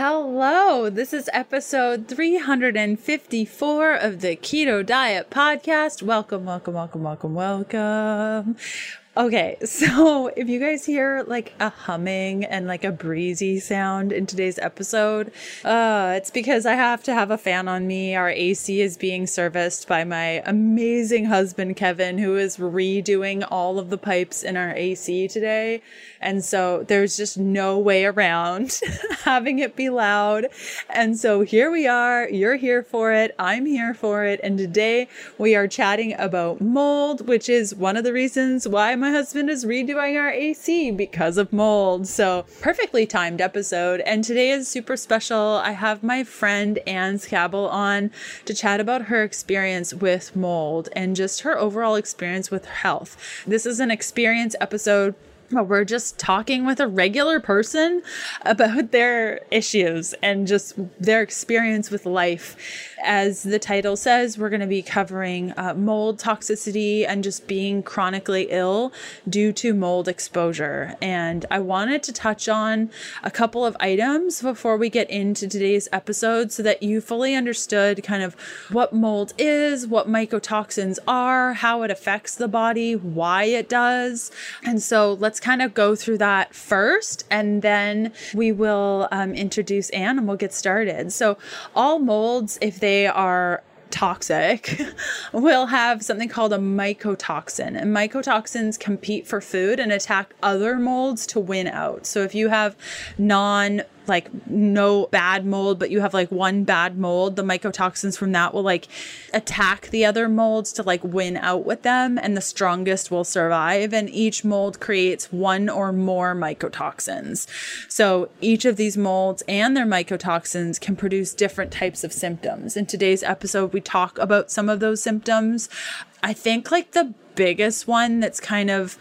Hello, this is episode 354 of the Keto Diet podcast. Welcome, welcome, welcome, welcome, welcome. Okay, so if you guys hear like a humming and like a breezy sound in today's episode, it's because I have to have a fan on me. Our AC is being serviced by my amazing husband, Kevin, who is redoing all of the pipes in our AC today. And so there's just no way around having it be loud. And so here we are. You're here for it. I'm here for it. And today we are chatting about mold, which is one of the reasons why my husband is redoing our AC, because of mold. So perfectly timed episode. And today is super special. I have my friend Anne Scabell on to chat about her experience with mold and just her overall experience with health. This is an experience episode. We're just talking with a regular person about their issues and just their experience with life. As the title says, we're going to be covering mold toxicity and just being chronically ill due to mold exposure. And I wanted to touch on a couple of items before we get into today's episode so that you fully understood kind of what mold is, what mycotoxins are, how it affects the body, why it does. And so let's kind of go through that first, and then we will introduce Anne and we'll get started. So all molds, if they are toxic, will have something called a mycotoxin, and mycotoxins compete for food and attack other molds to win out. So if you have no bad mold, but you have like one bad mold, the mycotoxins from that will like attack the other molds to like win out with them, and the strongest will survive. And each mold creates one or more mycotoxins. So each of these molds and their mycotoxins can produce different types of symptoms. In today's episode, we talk about some of those symptoms. I think like the biggest one that's kind of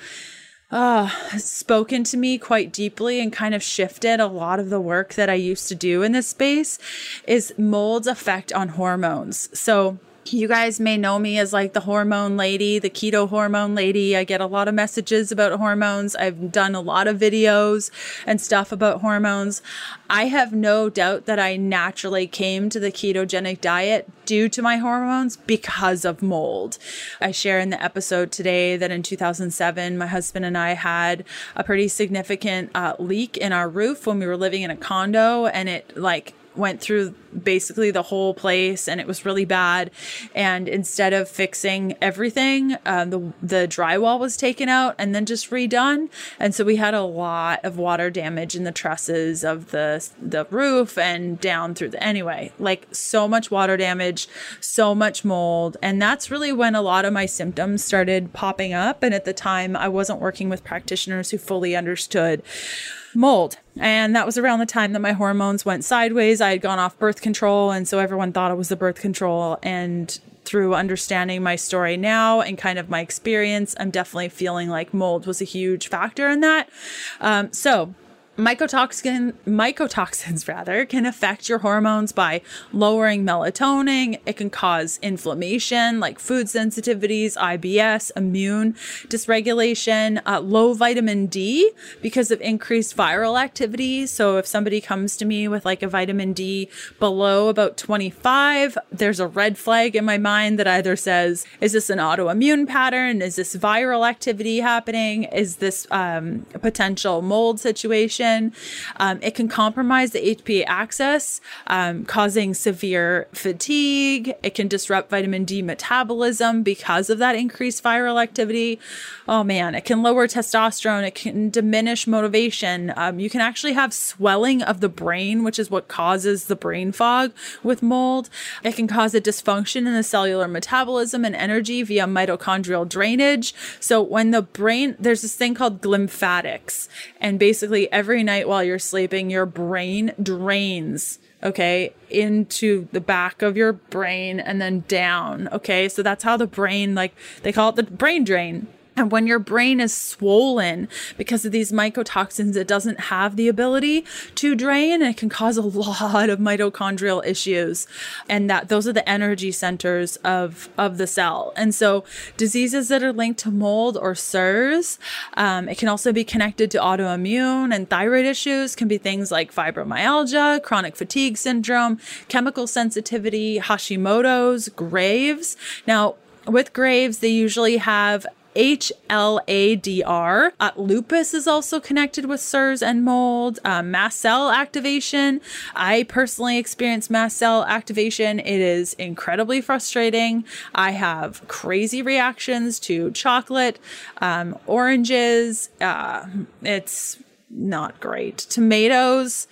spoken to me quite deeply and kind of shifted a lot of the work that I used to do in this space is mold's effect on hormones. So you guys may know me as like the hormone lady, the keto hormone lady. I get a lot of messages about hormones. I've done a lot of videos and stuff about hormones. I have no doubt that I naturally came to the ketogenic diet due to my hormones because of mold. I share in the episode today that in 2007, my husband and I had a pretty significant leak in our roof when we were living in a condo, and it like went through basically the whole place, and it was really bad. And instead of fixing everything, the drywall was taken out and then just redone. And so we had a lot of water damage in the trusses of the roof and down through like so much water damage, so much mold. And that's really when a lot of my symptoms started popping up. And at the time I wasn't working with practitioners who fully understood mold. And that was around the time that my hormones went sideways. I had gone off birth control, and so everyone thought it was the birth control. And through understanding my story now and kind of my experience, I'm definitely feeling like mold was a huge factor in that. Mycotoxins can affect your hormones by lowering melatonin. It can cause inflammation, like food sensitivities, IBS, immune dysregulation, low vitamin D because of increased viral activity. So if somebody comes to me with like a vitamin D below about 25, there's a red flag in my mind that either says, is this an autoimmune pattern? Is this viral activity happening? Is this potential mold situation? It can compromise the HPA axis, causing severe fatigue. It can disrupt vitamin D metabolism because of that increased viral activity. Oh man, it can lower testosterone. It can diminish motivation. You can actually have swelling of the brain, which is what causes the brain fog with mold. It can cause a dysfunction in the cellular metabolism and energy via mitochondrial drainage. So when the brain, there's this thing called glymphatics, and basically every night while you're sleeping, your brain drains, okay, into the back of your brain and then down, okay? So that's how the brain, like they call it the brain drain. And when your brain is swollen because of these mycotoxins, it doesn't have the ability to drain, and it can cause a lot of mitochondrial issues. And that those are the energy centers of the cell. And so diseases that are linked to mold or SIRS, it can also be connected to autoimmune and thyroid issues, can be things like fibromyalgia, chronic fatigue syndrome, chemical sensitivity, Hashimoto's, Graves. Now, with Graves, they usually have HLA-DR. Lupus is also connected with SIRS and mold. Mast cell activation. I personally experienced mast cell activation. It is incredibly frustrating. I have crazy reactions to chocolate, oranges. It's not great. Tomatoes.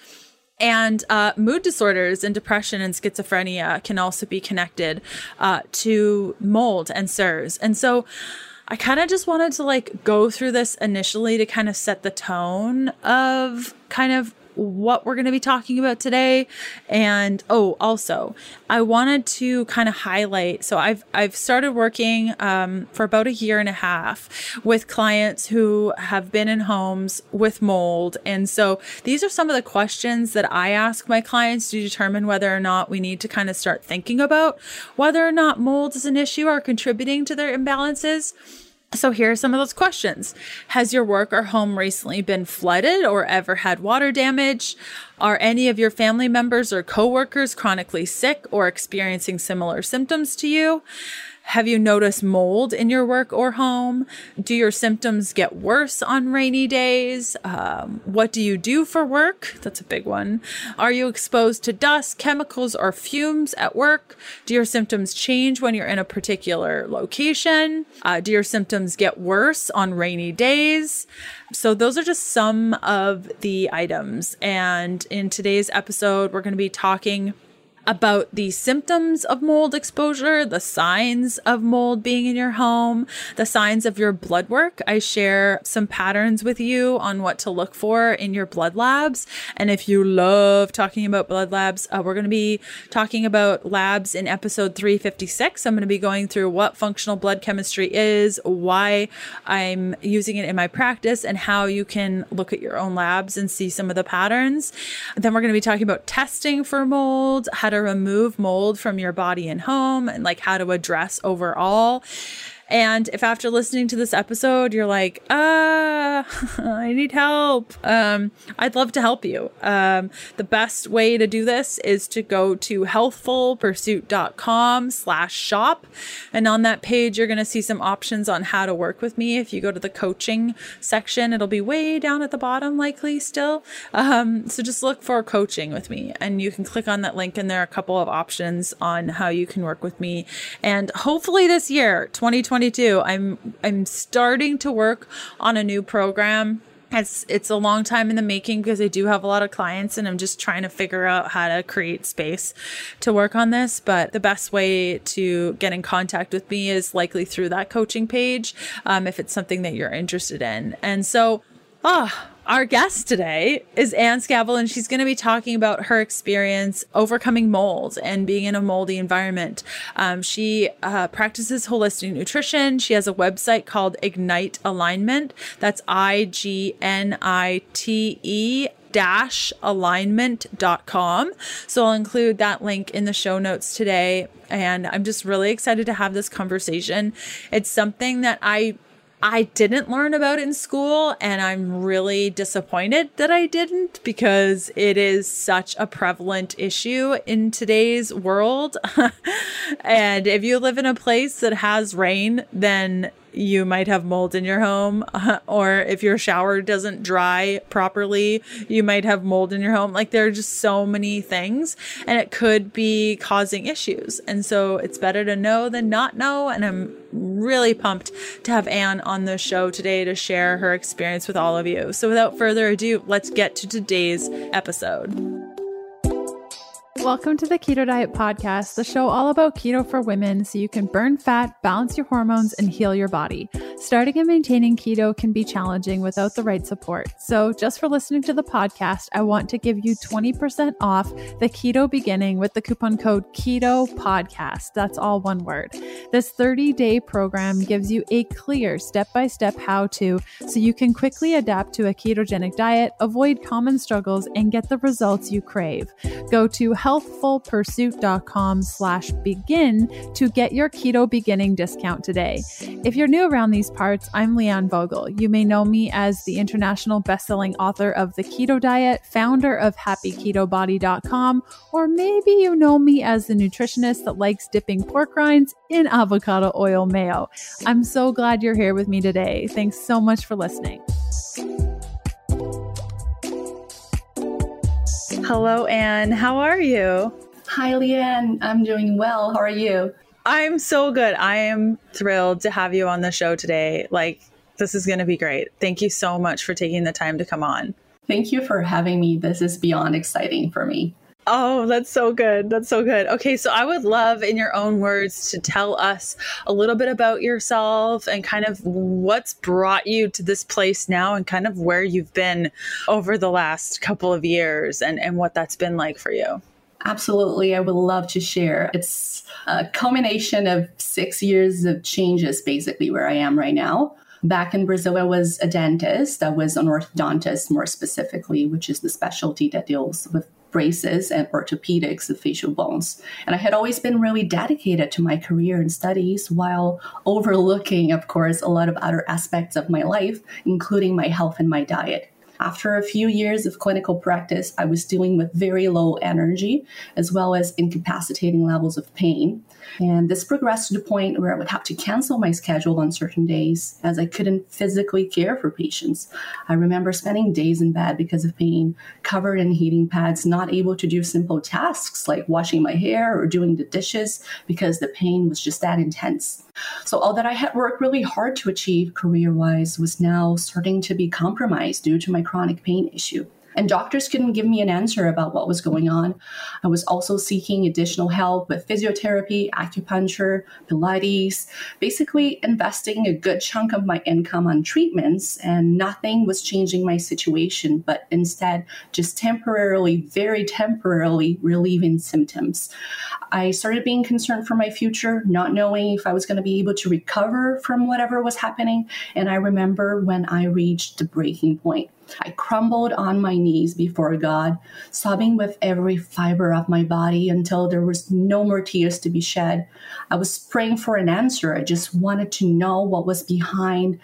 And mood disorders and depression and schizophrenia can also be connected to mold and SIRS. And so I kind of just wanted to like go through this initially to kind of set the tone of kind of what we're going to be talking about today. And also I wanted to kind of highlight, so I've started working for about 1.5 years with clients who have been in homes with mold. And so these are some of the questions that I ask my clients to determine whether or not we need to kind of start thinking about whether or not mold is an issue or contributing to their imbalances. So here are some of those questions. Has your work or home recently been flooded or ever had water damage? Are any of your family members or coworkers chronically sick or experiencing similar symptoms to you? Have you noticed mold in your work or home? Do your symptoms get worse on rainy days? What do you do for work? That's a big one. Are you exposed to dust, chemicals, or fumes at work? Do your symptoms change when you're in a particular location? Do your symptoms get worse on rainy days? So those are just some of the items. And in today's episode, we're going to be talking about the symptoms of mold exposure, the signs of mold being in your home, the signs of your blood work. I share some patterns with you on what to look for in your blood labs. And if you love talking about blood labs, we're going to be talking about labs in episode 356. I'm going to be going through what functional blood chemistry is, why I'm using it in my practice, and how you can look at your own labs and see some of the patterns. Then we're going to be talking about testing for mold, how to remove mold from your body and home, and like how to address overall. And if after listening to this episode, you're like, I need help, I'd love to help you. The best way to do this is to go to healthfulpursuit.com/shop. And on that page, you're going to see some options on how to work with me. If you go to the coaching section, it'll be way down at the bottom, likely still. So just look for coaching with me, and you can click on that link. And there are a couple of options on how you can work with me. And hopefully this year, 2022, I'm starting to work on a new program. It's a long time in the making because I do have a lot of clients, and I'm just trying to figure out how to create space to work on this. But the best way to get in contact with me is likely through that coaching page, if it's something that you're interested in. And so, our guest today is Anne Scabell, and she's going to be talking about her experience overcoming mold and being in a moldy environment. She practices holistic nutrition. She has a website called Ignite Alignment. That's IGNITE-alignment.com. So I'll include that link in the show notes today. And I'm just really excited to have this conversation. It's something that I didn't learn about in school, and I'm really disappointed that I didn't, because it is such a prevalent issue in today's world. And if you live in a place that has rain, then you might have mold in your home, or if your shower doesn't dry properly, you might have mold in your home. Like, there are just so many things, and it could be causing issues. And so it's better to know than not know. And I'm really pumped to have Anne on the show today to share her experience with all of you. So without further ado, let's get to today's episode. Welcome to the Keto Diet Podcast, the show all about keto for women so you can burn fat, balance your hormones, and heal your body. Starting and maintaining keto can be challenging without the right support. So just for listening to the podcast, I want to give you 20% off the Keto Beginning with the coupon code KETOPODCAST. That's all one word. This 30-day program gives you a clear step-by-step how-to so you can quickly adapt to a ketogenic diet, avoid common struggles, and get the results you crave. Go to healthfulpursuit.com/begin to get your Keto Beginning discount today. If you're new around these parts, I'm Leanne Vogel. You may know me as the international best-selling author of The Keto Diet, founder of happyketobody.com, or maybe you know me as the nutritionist that likes dipping pork rinds in avocado oil mayo. I'm so glad you're here with me today. Thanks so much for listening. Hello, Anne. How are you? Hi, Leanne. I'm doing well. How are you? I'm so good. I am thrilled to have you on the show today. This is going to be great. Thank you so much for taking the time to come on. Thank you for having me. This is beyond exciting for me. Oh, that's so good. That's so good. Okay, so I would love, in your own words, to tell us a little bit about yourself and kind of what's brought you to this place now and kind of where you've been over the last couple of years and what that's been like for you. Absolutely. I would love to share. It's a culmination of 6 years of changes, basically, where I am right now. Back in Brazil, I was a dentist. I was an orthodontist, more specifically, which is the specialty that deals with braces and orthopedics of facial bones. And I had always been really dedicated to my career and studies while overlooking, of course, a lot of other aspects of my life, including my health and my diet. After a few years of clinical practice, I was dealing with very low energy as well as incapacitating levels of pain. And this progressed to the point where I would have to cancel my schedule on certain days as I couldn't physically care for patients. I remember spending days in bed because of pain, covered in heating pads, not able to do simple tasks like washing my hair or doing the dishes because the pain was just that intense. So all that I had worked really hard to achieve career-wise was now starting to be compromised due to my chronic pain issue. And doctors couldn't give me an answer about what was going on. I was also seeking additional help with physiotherapy, acupuncture, Pilates, basically investing a good chunk of my income on treatments, and nothing was changing my situation, but instead just temporarily, very temporarily relieving symptoms. I started being concerned for my future, not knowing if I was going to be able to recover from whatever was happening. And I remember when I reached the breaking point. I crumbled on my knees before God, sobbing with every fiber of my body until there was no more tears to be shed. I was praying for an answer. I just wanted to know what was behind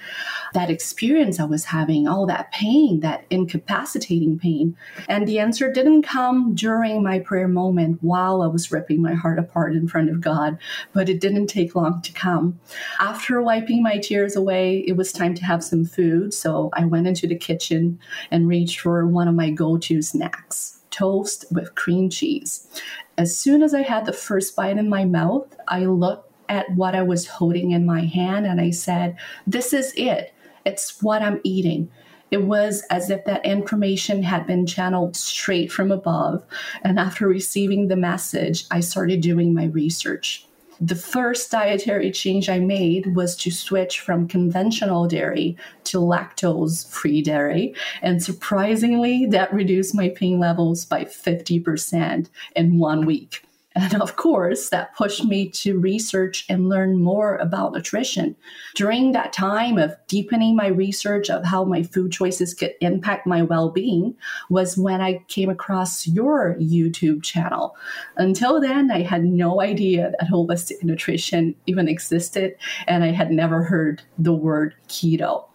that experience I was having, all that pain, that incapacitating pain. And the answer didn't come during my prayer moment while I was ripping my heart apart in front of God, but it didn't take long to come. After wiping my tears away, it was time to have some food. So I went into the kitchen and reached for one of my go-to snacks, toast with cream cheese. As soon as I had the first bite in my mouth, I looked at what I was holding in my hand and I said, "This is it. It's what I'm eating." It was as if that information had been channeled straight from above. And after receiving the message, I started doing my research. The first dietary change I made was to switch from conventional dairy to lactose-free dairy. And surprisingly, that reduced my pain levels by 50% in 1 week. And of course, that pushed me to research and learn more about nutrition. During that time of deepening my research of how my food choices could impact my well-being was when I came across your YouTube channel. Until then, I had no idea that holistic nutrition even existed, and I had never heard the word keto.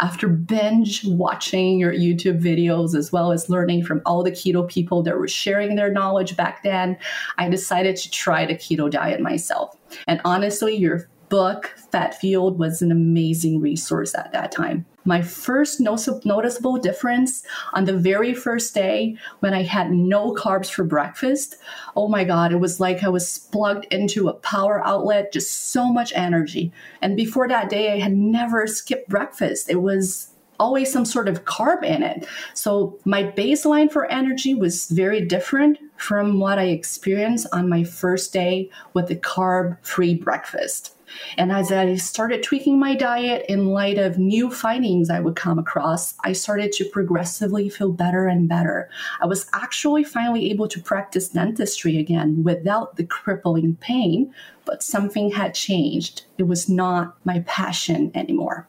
After binge watching your YouTube videos, as well as learning from all the keto people that were sharing their knowledge back then, I decided to try the keto diet myself. And honestly, your book, Fat Fueled, was an amazing resource at that time. My first noticeable difference on the very first day when I had no carbs for breakfast, oh my God, it was like I was plugged into a power outlet, just so much energy. And before that day, I had never skipped breakfast. It was always some sort of carb in it. So my baseline for energy was very different from what I experienced on my first day with the carb-free breakfast. And as I started tweaking my diet in light of new findings I would come across, I started to progressively feel better and better. I was actually finally able to practice dentistry again without the crippling pain, but something had changed. It was not my passion anymore.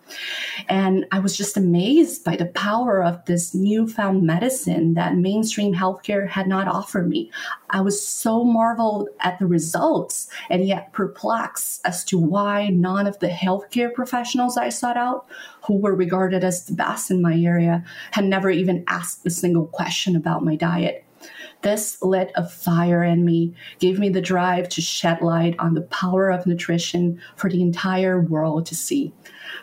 And I was just amazed by the power of this newfound medicine that mainstream healthcare had not offered me. I was so marveled at the results and yet perplexed as to why none of the healthcare professionals I sought out, who were regarded as the best in my area, had never even asked a single question about my diet. This lit a fire in me, gave me the drive to shed light on the power of nutrition for the entire world to see.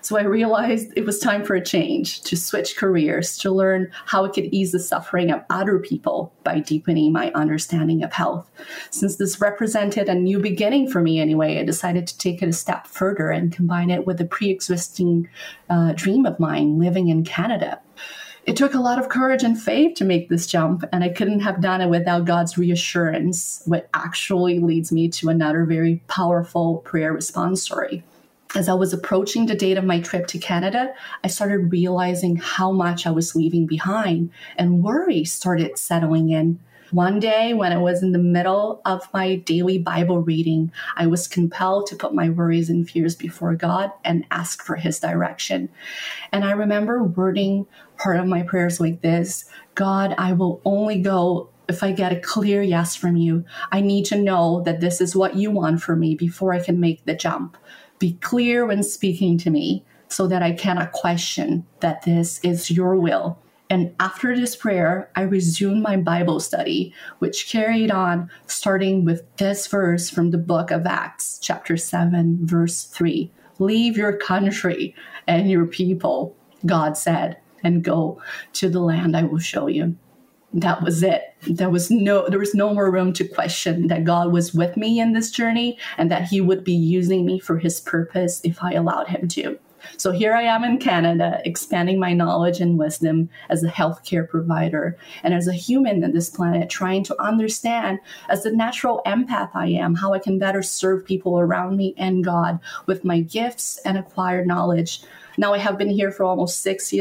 So I realized it was time for a change, to switch careers, to learn how I could ease the suffering of other people by deepening my understanding of health. Since this represented a new beginning for me anyway, I decided to take it a step further and combine it with a pre-existing dream of mine, living in Canada. It took a lot of courage and faith to make this jump, and I couldn't have done it without God's reassurance, which actually leads me to another very powerful prayer response story. As I was approaching the date of my trip to Canada, I started realizing how much I was leaving behind, and worry started settling in. One day, when I was in the middle of my daily Bible reading, I was compelled to put my worries and fears before God and ask for His direction. And I remember wording part of my prayers like this: God, I will only go if I get a clear yes from you. I need to know that this is what you want for me before I can make the jump. Be clear when speaking to me so that I cannot question that this is your will. And after this prayer, I resumed my Bible study, which carried on starting with this verse from the book of Acts, chapter 7, verse 3. Leave your country and your people, God said, and go to the land I will show you. That was it. There was no more room to question that God was with me in this journey and that He would be using me for His purpose if I allowed Him to. So here I am in Canada, expanding my knowledge and wisdom as a healthcare provider and as a human on this planet, trying to understand, as the natural empath I am, how I can better serve people around me and God with my gifts and acquired knowledge. Now I have been here for almost 6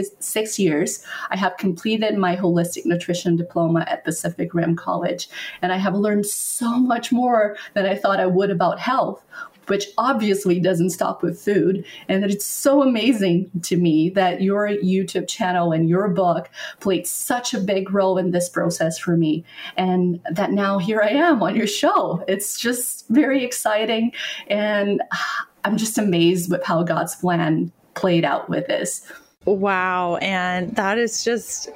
years. I have completed my holistic nutrition diploma at Pacific Rim College, and I have learned so much more than I thought I would about health, which obviously doesn't stop with food. And it's so amazing to me that your YouTube channel and your book played such a big role in this process for me. And that now here I am on your show. It's just very exciting. And I'm just amazed with how God's plan played out with this. Wow. And that is just,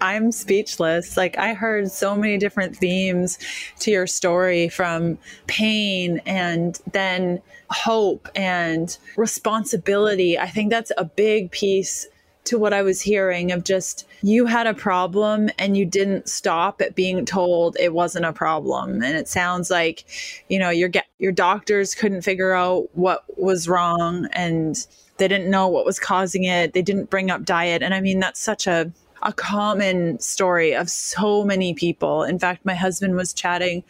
I'm speechless. Like, I heard so many different themes to your story, from pain and then hope and responsibility. I think that's a big piece to what I was hearing, of just, you had a problem and you didn't stop at being told it wasn't a problem. And it sounds like, you know, your doctors couldn't figure out what was wrong, and they didn't know what was causing it. They didn't bring up diet. And I mean, that's such a common story of so many people. In fact, my husband was chatting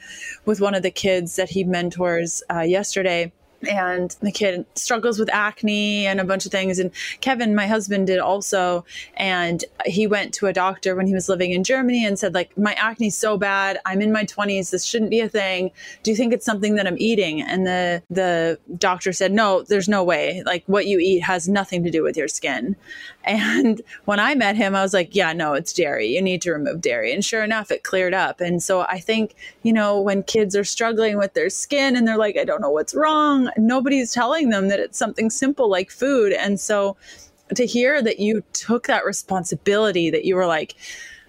with one of the kids that he mentors yesterday, and the kid struggles with acne and a bunch of things. And Kevin, my husband, did also. And he went to a doctor when he was living in Germany and said, like, my acne's so bad. I'm in my 20s. This shouldn't be a thing. Do you think it's something that I'm eating? And the doctor said, no, there's no way. Like, what you eat has nothing to do with your skin. And when I met him, I was like, yeah, no, it's dairy. You need to remove dairy. And sure enough, it cleared up. And so I think, you know, when kids are struggling with their skin and they're like, I don't know what's wrong, nobody's telling them that it's something simple like food. And so to hear that you took that responsibility, that you were like,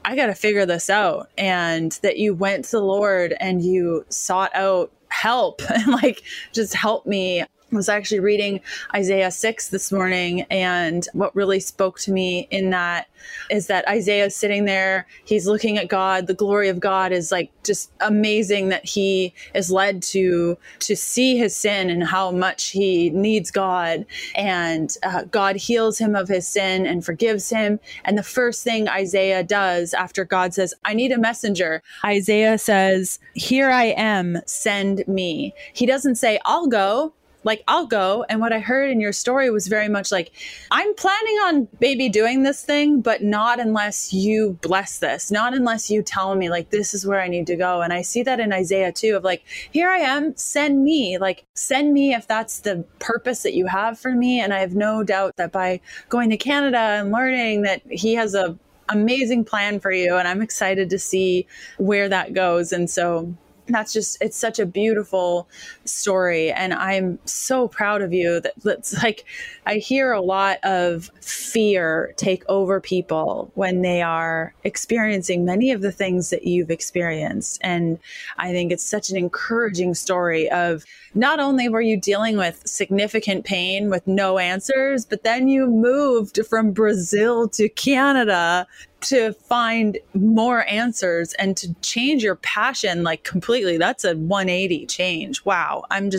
I got to figure this out, and that you went to the Lord and you sought out help and like, just help me I was actually reading Isaiah 6 this morning, and what really spoke to me in that is that Isaiah's sitting there, he's looking at God, the glory of God is like just amazing, that he is led to see his sin and how much he needs God, and God heals him of his sin and forgives him. And the first thing Isaiah does after God says, I need a messenger, Isaiah says, here I am, send me. He doesn't say, I'll go. Like, I'll go. And what I heard in your story was very much like, I'm planning on maybe doing this thing, but not unless you bless this, not unless you tell me, like, this is where I need to go. And I see that in Isaiah too, of like, here I am, send me, like, send me if that's the purpose that you have for me. And I have no doubt that by going to Canada and learning that he has a amazing plan for you. And I'm excited to see where that goes. And so that's just, it's such a beautiful story. And I'm so proud of you. That's like, I hear a lot of fear take over people when they are experiencing many of the things that you've experienced. And I think it's such an encouraging story of not only were you dealing with significant pain with no answers, but then you moved from Brazil to Canada to find more answers and to change your passion like completely. That's a 180 change. Wow. I'm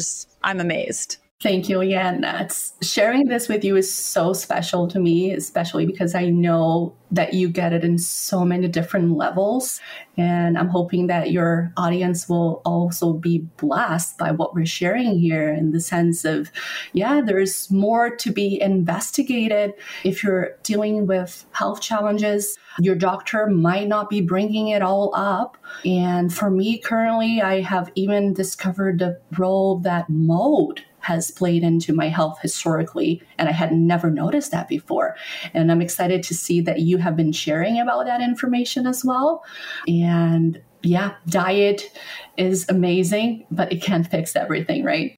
amazed. Thank you, Leanne. Sharing this with you is so special to me, especially because I know that you get it in so many different levels. And I'm hoping that your audience will also be blessed by what we're sharing here, in the sense of, yeah, there's more to be investigated. If you're dealing with health challenges, your doctor might not be bringing it all up. And for me, currently, I have even discovered the role that mold has played into my health historically. And I had never noticed that before. And I'm excited to see that you have been sharing about that information as well. And yeah, diet is amazing, but it can't fix everything, right?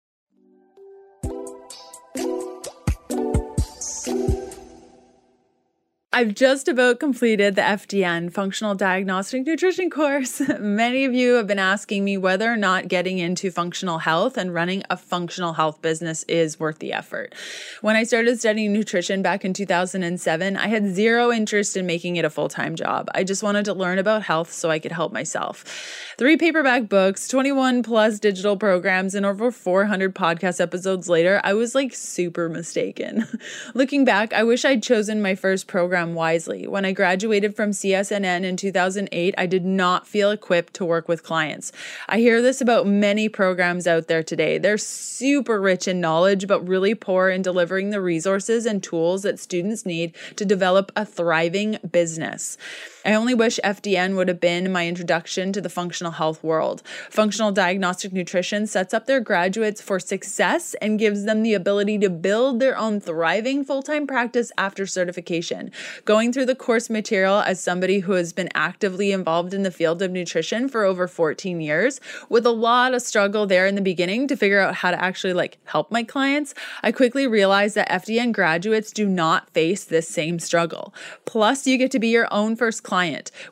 I've just about completed the FDN, Functional Diagnostic Nutrition course. Many of you have been asking me whether or not getting into functional health and running a functional health business is worth the effort. When I started studying nutrition back in 2007, I had zero interest in making it a full-time job. I just wanted to learn about health so I could help myself. 3 paperback books, 21 plus digital programs, and over 400 podcast episodes later, I was like super mistaken. Looking back, I wish I'd chosen my first program wisely. When I graduated from CSNN in 2008, I did not feel equipped to work with clients. I hear this about many programs out there today. They're super rich in knowledge, but really poor in delivering the resources and tools that students need to develop a thriving business. I only wish FDN would have been my introduction to the functional health world. Functional Diagnostic Nutrition sets up their graduates for success and gives them the ability to build their own thriving full-time practice after certification. Going through the course material as somebody who has been actively involved in the field of nutrition for over 14 years, with a lot of struggle there in the beginning to figure out how to actually like help my clients, I quickly realized that FDN graduates do not face this same struggle. Plus, you get to be your own first client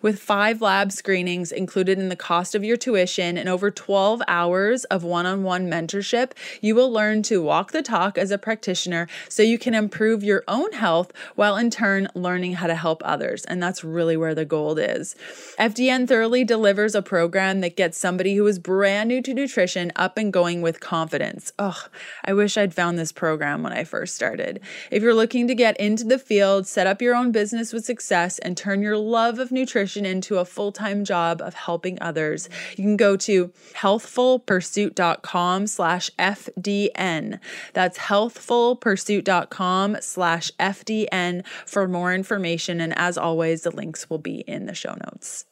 with 5 lab screenings included in the cost of your tuition, and over 12 hours of one-on-one mentorship. You will learn to walk the talk as a practitioner so you can improve your own health while in turn learning how to help others. And that's really where the gold is. FDN thoroughly delivers a program that gets somebody who is brand new to nutrition up and going with confidence. Oh, I wish I'd found this program when I first started. If you're looking to get into the field, set up your own business with success, and turn your love of nutrition into a full-time job of helping others, you can go to healthfulpursuit.com/FDN. That's healthfulpursuit.com/FDN for more information. And as always, the links will be in the show notes.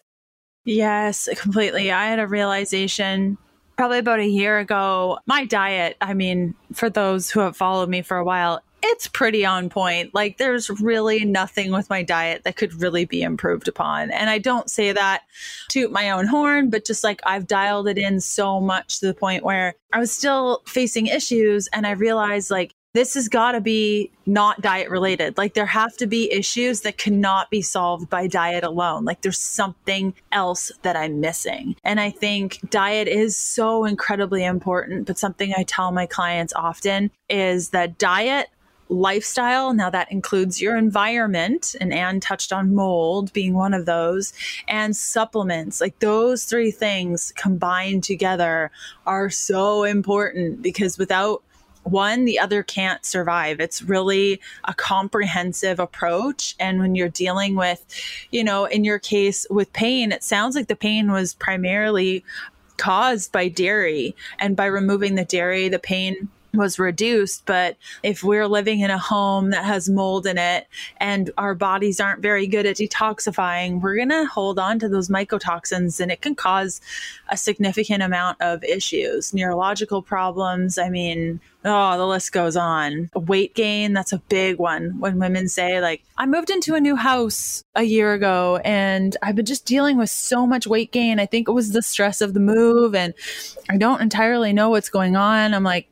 Yes, completely. I had a realization probably about a year ago. My diet, I mean, for those who have followed me for a while, it's pretty on point. Like, there's really nothing with my diet that could really be improved upon. And I don't say that to toot my own horn, but just like I've dialed it in so much to the point where I was still facing issues. And I realized like this has got to be not diet related. Like there have to be issues that cannot be solved by diet alone. Like there's something else that I'm missing. And I think diet is so incredibly important, but something I tell my clients often is that diet, lifestyle, now that includes your environment, and Anne touched on mold being one of those, and supplements, like those three things combined together are so important because without one, the other can't survive. It's really a comprehensive approach. And when you're dealing with, you know, in your case with pain, it sounds like the pain was primarily caused by dairy. And by removing the dairy, the pain was reduced. But if we're living in a home that has mold in it and our bodies aren't very good at detoxifying, we're going to hold on to those mycotoxins and it can cause a significant amount of issues, neurological problems. I mean, oh, the list goes on. Weight gain, that's a big one. When women say like, I moved into a new house a year ago and I've been just dealing with so much weight gain. I think it was the stress of the move and I don't entirely know what's going on. I'm like,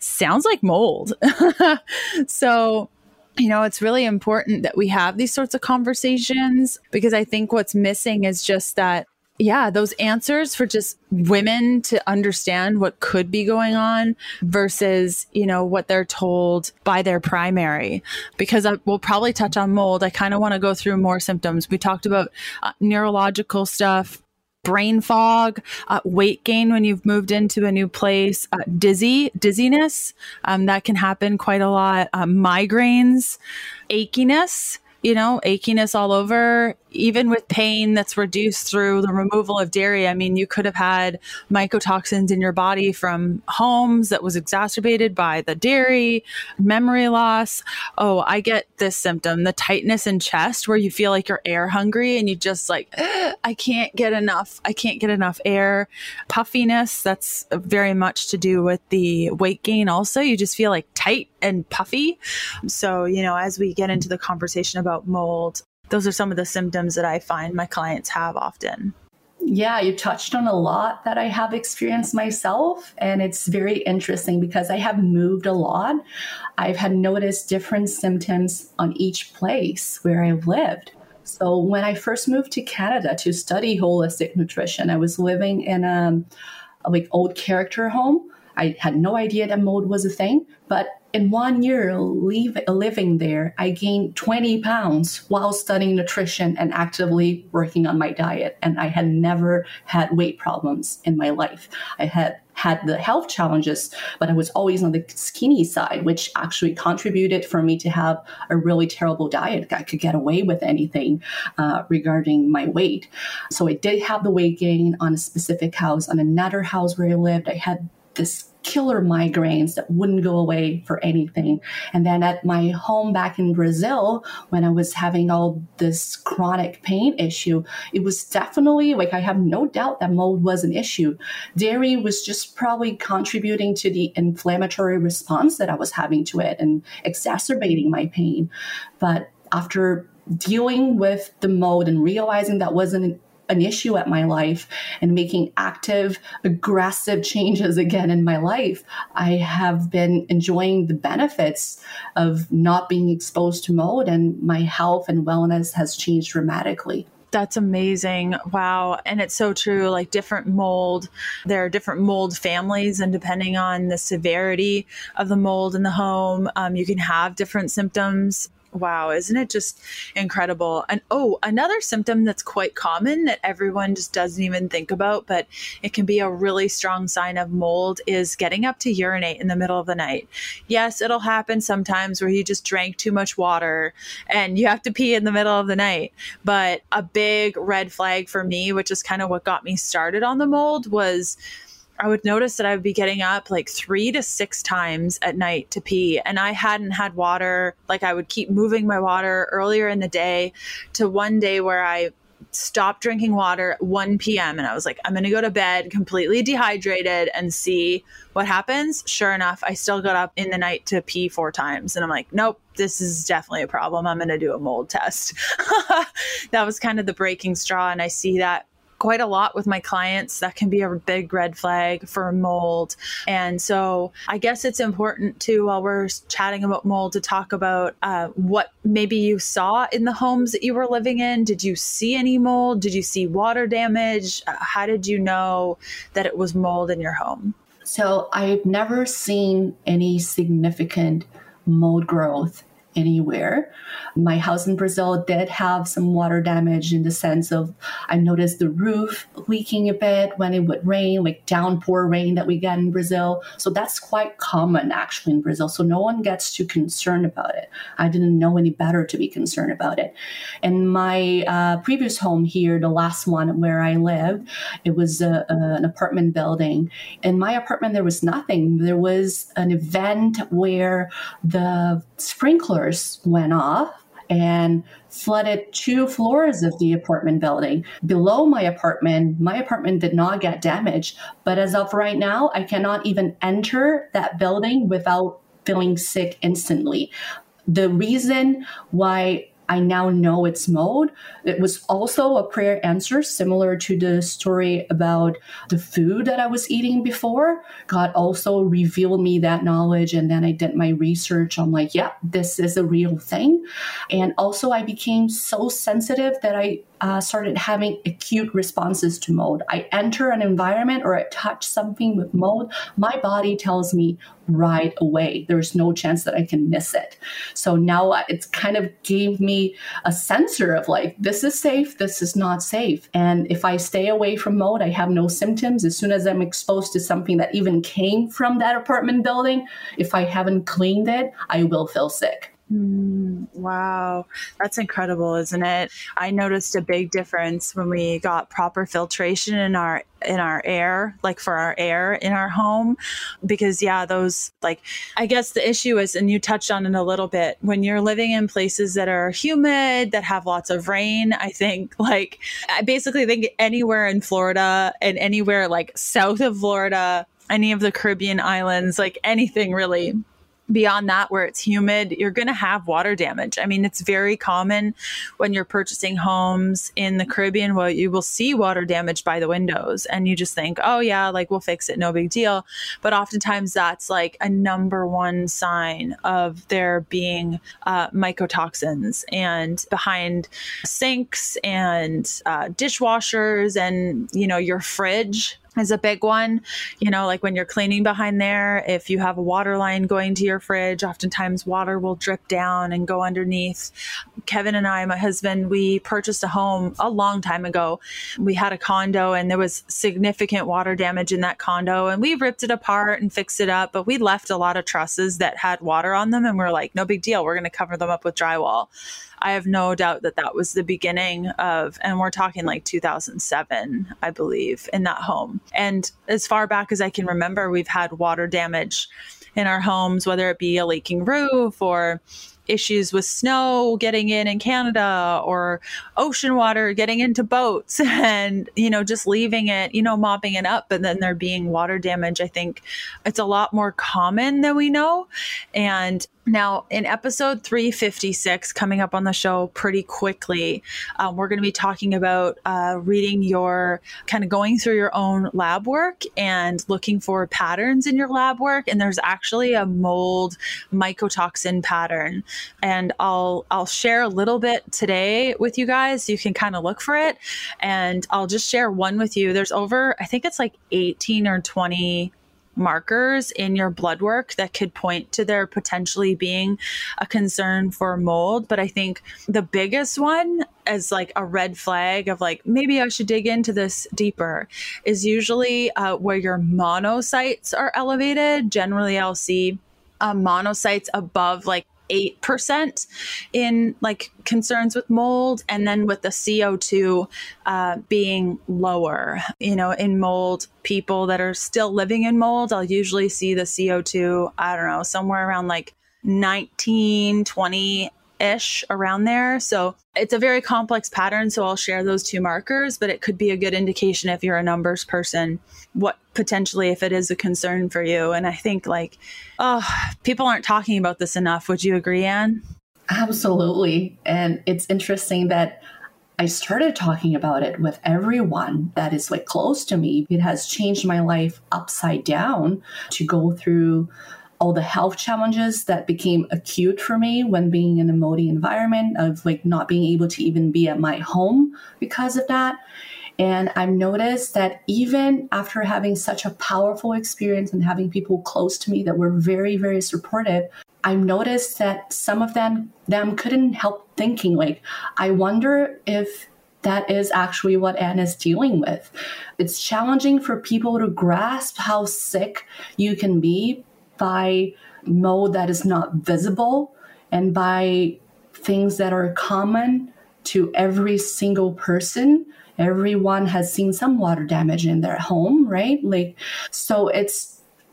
sounds like mold. So, you know, it's really important that we have these sorts of conversations because I think what's missing is just that, yeah, those answers for just women to understand what could be going on versus, you know, what they're told by their primary, because we'll probably touch on mold. I kind of want to go through more symptoms. We talked about neurological stuff, brain fog, weight gain when you've moved into a new place, dizziness, that can happen quite a lot, migraines, achiness. You know, achiness all over, even with pain that's reduced through the removal of dairy. I mean, you could have had mycotoxins in your body from homes that was exacerbated by the dairy, memory loss. Oh, I get this symptom, the tightness in chest where you feel like you're air hungry and you just like, I can't get enough. I can't get enough air. Puffiness, that's very much to do with the weight gain. Also, you just feel like tight and puffy. So, you know, as we get into the conversation about mold, those are some of the symptoms that I find my clients have often. Yeah, you touched on a lot that I have experienced myself. And it's very interesting because I have moved a lot. I've had noticed different symptoms on each place where I've lived. So when I first moved to Canada to study holistic nutrition, I was living in a old character home. I had no idea that mold was a thing, but in 1 year living there, I gained 20 pounds while studying nutrition and actively working on my diet. And I had never had weight problems in my life. I had the health challenges, but I was always on the skinny side, which actually contributed for me to have a really terrible diet. I could get away with anything regarding my weight. So I did have the weight gain on a specific house. On another house where I lived, I had this killer migraines that wouldn't go away for anything. And then at my home back in Brazil, when I was having all this chronic pain issue, it was definitely like, I have no doubt that mold was an issue. Dairy was just probably contributing to the inflammatory response that I was having to it and exacerbating my pain. But after dealing with the mold and realizing that wasn't an issue at my life and making active, aggressive changes again in my life, I have been enjoying the benefits of not being exposed to mold, and my health and wellness has changed dramatically. That's amazing. Wow. And it's so true. Like different mold, there are different mold families, and depending on the severity of the mold in the home, you can have different symptoms. Wow, isn't it just incredible? And another symptom that's quite common that everyone just doesn't even think about, but it can be a really strong sign of mold, is getting up to urinate in the middle of the night. Yes, it'll happen sometimes where you just drank too much water and you have to pee in the middle of the night. But a big red flag for me, which is kind of what got me started on the mold, was I would notice that I would be getting up like 3 to 6 times at night to pee. And I hadn't had water. Like I would keep moving my water earlier in the day, to one day where I stopped drinking water at 1 p.m. And I was like, I'm going to go to bed completely dehydrated and see what happens. Sure enough, I still got up in the night to pee 4 times. And I'm like, nope, this is definitely a problem. I'm going to do a mold test. That was kind of the breaking straw. And I see that quite a lot with my clients. That can be a big red flag for mold. And so I guess it's important too, while we're chatting about mold, to talk about what maybe you saw in the homes that you were living in. Did you see any mold? Did you see water damage? How did you know that it was mold in your home? So I've never seen any significant mold growth anywhere. My house in Brazil did have some water damage, in the sense of I noticed the roof leaking a bit when it would rain, like downpour rain that we get in Brazil. So that's quite common actually in Brazil. So no one gets too concerned about it. I didn't know any better to be concerned about it. And my previous home here, the last one where I lived, it was an apartment building. In my apartment, there was nothing. There was an event where the sprinkler went off and flooded two floors of the apartment building. Below my apartment did not get damaged. But as of right now, I cannot even enter that building without feeling sick instantly. The reason why I now know it's mold. It was also a prayer answer, similar to the story about the food that I was eating before. God also revealed me that knowledge. And then I did my research. I'm like, yeah, this is a real thing. And also I became so sensitive that I started having acute responses to mold. I enter an environment or I touch something with mold, my body tells me right away. There's no chance that I can miss it. So now it's kind of gave me a sensor of like, this is safe, this is not safe. And if I stay away from mold, I have no symptoms. As soon as I'm exposed to something that even came from that apartment building, if I haven't cleaned it, I will feel sick. Wow. That's incredible, isn't it? I noticed a big difference when we got proper filtration in our air, like for our air in our home, because those, like, I guess the issue is, and you touched on it a little bit, when you're living in places that are humid, that have lots of rain, I basically think anywhere in Florida and anywhere like south of Florida, any of the Caribbean islands, like anything really beyond that, where it's humid, you're going to have water damage. I mean, it's very common when you're purchasing homes in the Caribbean, where you will see water damage by the windows and you just think, oh yeah, like we'll fix it. No big deal. But oftentimes that's like a number one sign of there being mycotoxins and behind sinks and dishwashers and, your fridge is a big one, like when you're cleaning behind there, if you have a water line going to your fridge, oftentimes water will drip down and go underneath. Kevin and I, my husband, we purchased a home a long time ago. We had a condo and there was significant water damage in that condo, and we ripped it apart and fixed it up, but we left a lot of trusses that had water on them and we're like, no big deal. We're going to cover them up with drywall. I have no doubt that that was the beginning of, and we're talking like 2007, I believe, in that home. And as far back as I can remember, we've had water damage in our homes, whether it be a leaking roof or issues with snow getting in Canada or ocean water getting into boats and, just leaving it, mopping it up, and then there being water damage. I think it's a lot more common than we know. And now in episode 356, coming up on the show pretty quickly, we're going to be talking about reading your, kind of going through your own lab work and looking for patterns in your lab work. And there's actually a mold mycotoxin pattern. And I'll share a little bit today with you guys. You can kind of look for it. And I'll just share one with you. There's over, I think it's like 18 or 20 markers in your blood work that could point to there potentially being a concern for mold. But I think the biggest one, as like a red flag of like, maybe I should dig into this deeper, is usually where your monocytes are elevated. Generally, I'll see monocytes above like 8% in like concerns with mold, and then with the CO2 being lower, in mold, people that are still living in mold, I'll usually see the CO2, I don't know, somewhere around like 19, 20 ish around there. So it's a very complex pattern. So I'll share those two markers, but it could be a good indication if you're a numbers person, what potentially if it is a concern for you. And I think like, people aren't talking about this enough. Would you agree, Anne? Absolutely. And it's interesting that I started talking about it with everyone that is like close to me. It has changed my life upside down to go through all the health challenges that became acute for me when being in a moody environment of like not being able to even be at my home because of that. And I've noticed that even after having such a powerful experience and having people close to me that were very, very supportive, I've noticed that some of them couldn't help thinking, like, I wonder if that is actually what Anne is dealing with. It's challenging for people to grasp how sick you can be by mode that is not visible and by things that are common to every single person. Everyone has seen some water damage in their home, right? Like, so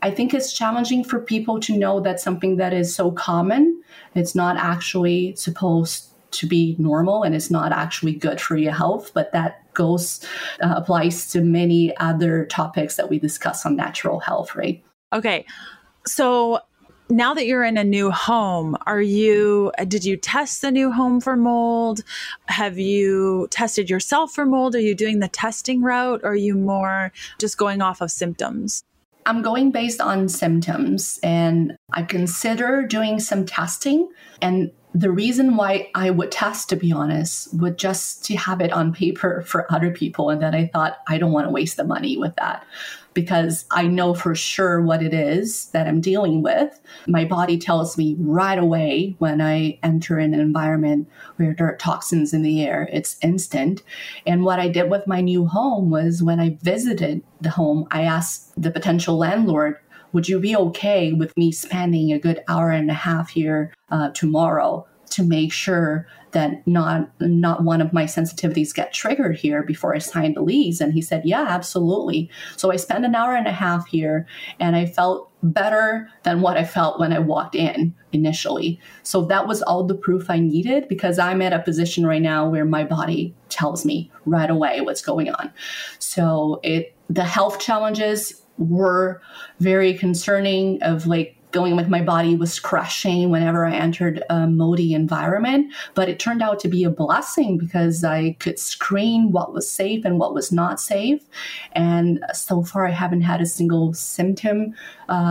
I think it's challenging for people to know that something that is so common, it's not actually supposed to be normal and it's not actually good for your health, but that goes, applies to many other topics that we discuss on natural health, right? Okay. So now that you're in a new home, did you test the new home for mold? Have you tested yourself for mold? Are you doing the testing route? Or are you more just going off of symptoms? I'm going based on symptoms, and I consider doing some testing. And the reason why I would test, to be honest, would just to have it on paper for other people. And then I thought, I don't want to waste the money with that because I know for sure what it is that I'm dealing with. My body tells me right away when I enter an environment where there are toxins in the air, it's instant. And what I did with my new home was when I visited the home, I asked the potential landlord, would you be okay with me spending a good hour and a half here tomorrow to make sure that not one of my sensitivities get triggered here before I sign the lease? And he said, yeah, absolutely. So I spent an hour and a half here and I felt better than what I felt when I walked in initially. So that was all the proof I needed because I'm at a position right now where my body tells me right away what's going on. So the health challenges were very concerning of like feeling like my body was crushing whenever I entered a moldy environment. But it turned out to be a blessing because I could screen what was safe and what was not safe. And so far, I haven't had a single symptom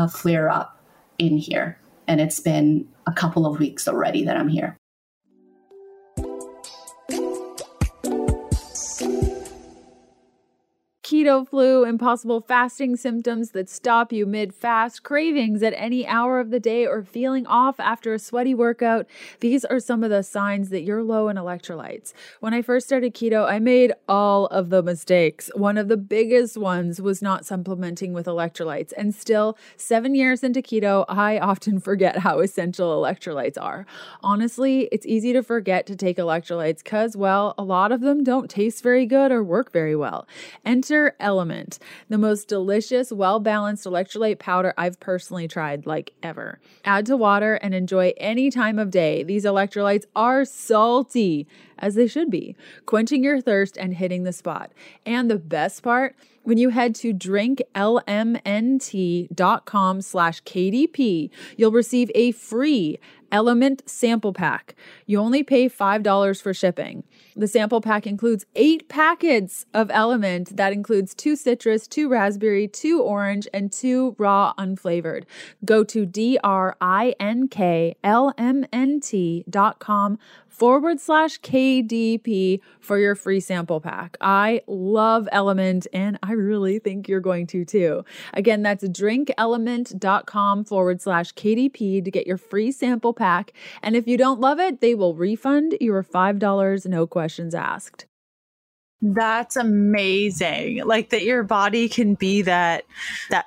flare up in here. And it's been a couple of weeks already that I'm here. Keto flu, impossible fasting symptoms that stop you mid-fast, cravings at any hour of the day, or feeling off after a sweaty workout. These are some of the signs that you're low in electrolytes. When I first started keto, I made all of the mistakes. One of the biggest ones was not supplementing with electrolytes. And still, 7 years into keto, I often forget how essential electrolytes are. Honestly, it's easy to forget to take electrolytes because, well, a lot of them don't taste very good or work very well. Enter Element, the most delicious, well-balanced electrolyte powder I've personally tried, like, ever. Add to water and enjoy any time of day. These electrolytes are salty, as they should be, quenching your thirst and hitting the spot. And the best part, when you head to drinklmnt.com/KDP, you'll receive a free Element sample pack. You only pay $5 for shipping. The sample pack includes 8 packets of Element. That includes 2 citrus, 2 raspberry, 2 orange, and 2 raw unflavored. Go to drinklmnt.com/KDP for your free sample pack. I love Element, and I really think you're going to too. Again, that's drinklmnt.com/KDP to get your free sample pack. And if you don't love it, they will refund your $5, no questions asked. That's amazing. Like that your body can be that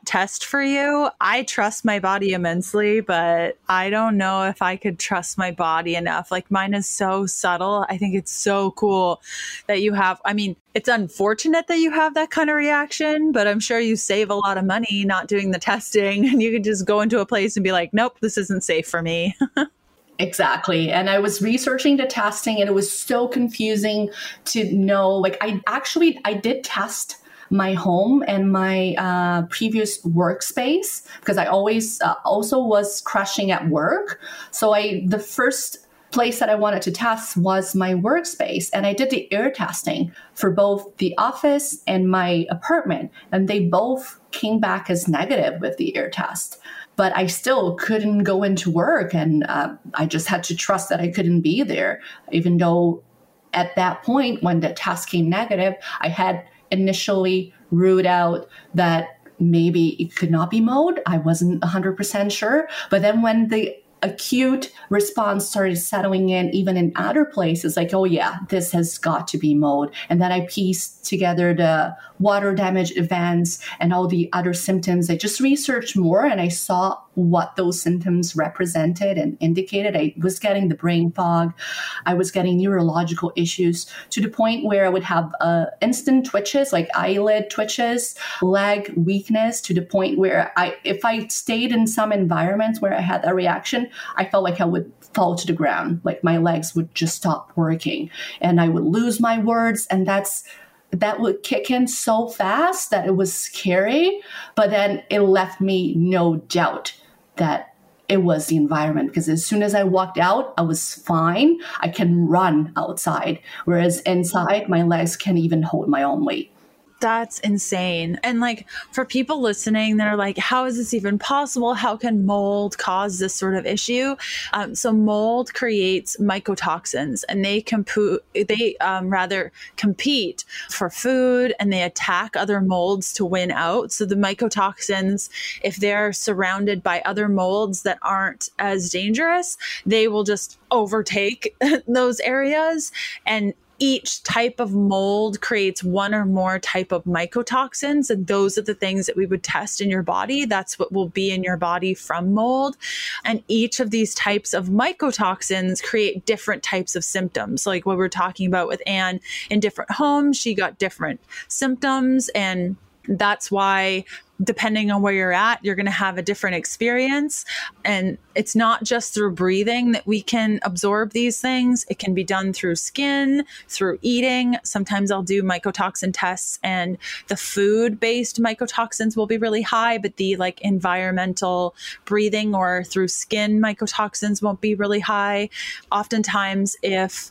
test for you. I trust my body immensely, but I don't know if I could trust my body enough. Like mine is so subtle. I think it's so cool that you have, I mean, it's unfortunate that you have that kind of reaction, but I'm sure you save a lot of money not doing the testing and you can just go into a place and be like, nope, this isn't safe for me. Exactly. And I was researching the testing and it was so confusing to know, like I did test my home and my previous workspace because I always also was crushing at work. So the first place that I wanted to test was my workspace. And I did the air testing for both the office and my apartment. And they both came back as negative with the air test. But I still couldn't go into work. And I just had to trust that I couldn't be there, even though at that point, when the test came negative, I had initially ruled out that maybe it could not be mold. I wasn't 100% sure. But then when the acute response started settling in, even in other places, like, oh yeah, this has got to be mold. And then I pieced together the water damage events and all the other symptoms. I just researched more and I saw what those symptoms represented and indicated. I was getting the brain fog. I was getting neurological issues to the point where I would have instant twitches, like eyelid twitches, leg weakness, to the point where if I stayed in some environments where I had a reaction, I felt like I would fall to the ground, like my legs would just stop working and I would lose my words. And that would kick in so fast that it was scary, but then it left me no doubt that it was the environment, because as soon as I walked out, I was fine. I can run outside, whereas inside, my legs can't even hold my own weight. That's insane. And like, for people listening that are like, how is this even possible? How can mold cause this sort of issue? So mold creates mycotoxins, and they compete for food, and they attack other molds to win out. So the mycotoxins, if they're surrounded by other molds that aren't as dangerous, they will just overtake those areas. And each type of mold creates one or more type of mycotoxins, and those are the things that we would test in your body. That's what will be in your body from mold. And each of these types of mycotoxins create different types of symptoms. Like what we were talking about with Anne, in different homes, she got different symptoms, and that's why, depending on where you're at, you're going to have a different experience. And it's not just through breathing that we can absorb these things. It can be done through skin, through eating. Sometimes I'll do mycotoxin tests, and the food-based mycotoxins will be really high, but the like environmental, breathing, or through skin mycotoxins won't be really high. Oftentimes, if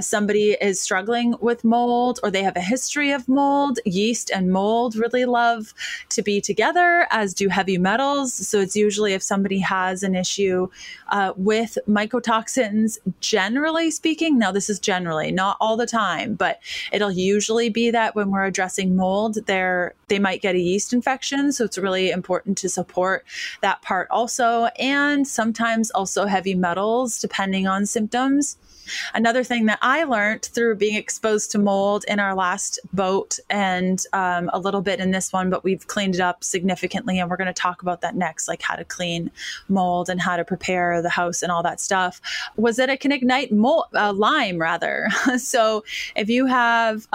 somebody is struggling with mold or they have a history of mold, yeast and mold really love to be together, as do heavy metals. So it's usually if somebody has an issue with mycotoxins, generally speaking, now this is generally, not all the time, but it'll usually be that when we're addressing mold, they might get a yeast infection. So it's really important to support that part also. And sometimes also heavy metals, depending on symptoms. Another thing that I learned through being exposed to mold in our last boat, and a little bit in this one, but we've cleaned it up significantly, and we're going to talk about that next, like how to clean mold and how to prepare the house and all that stuff, was that it can ignite Lyme rather. So if you have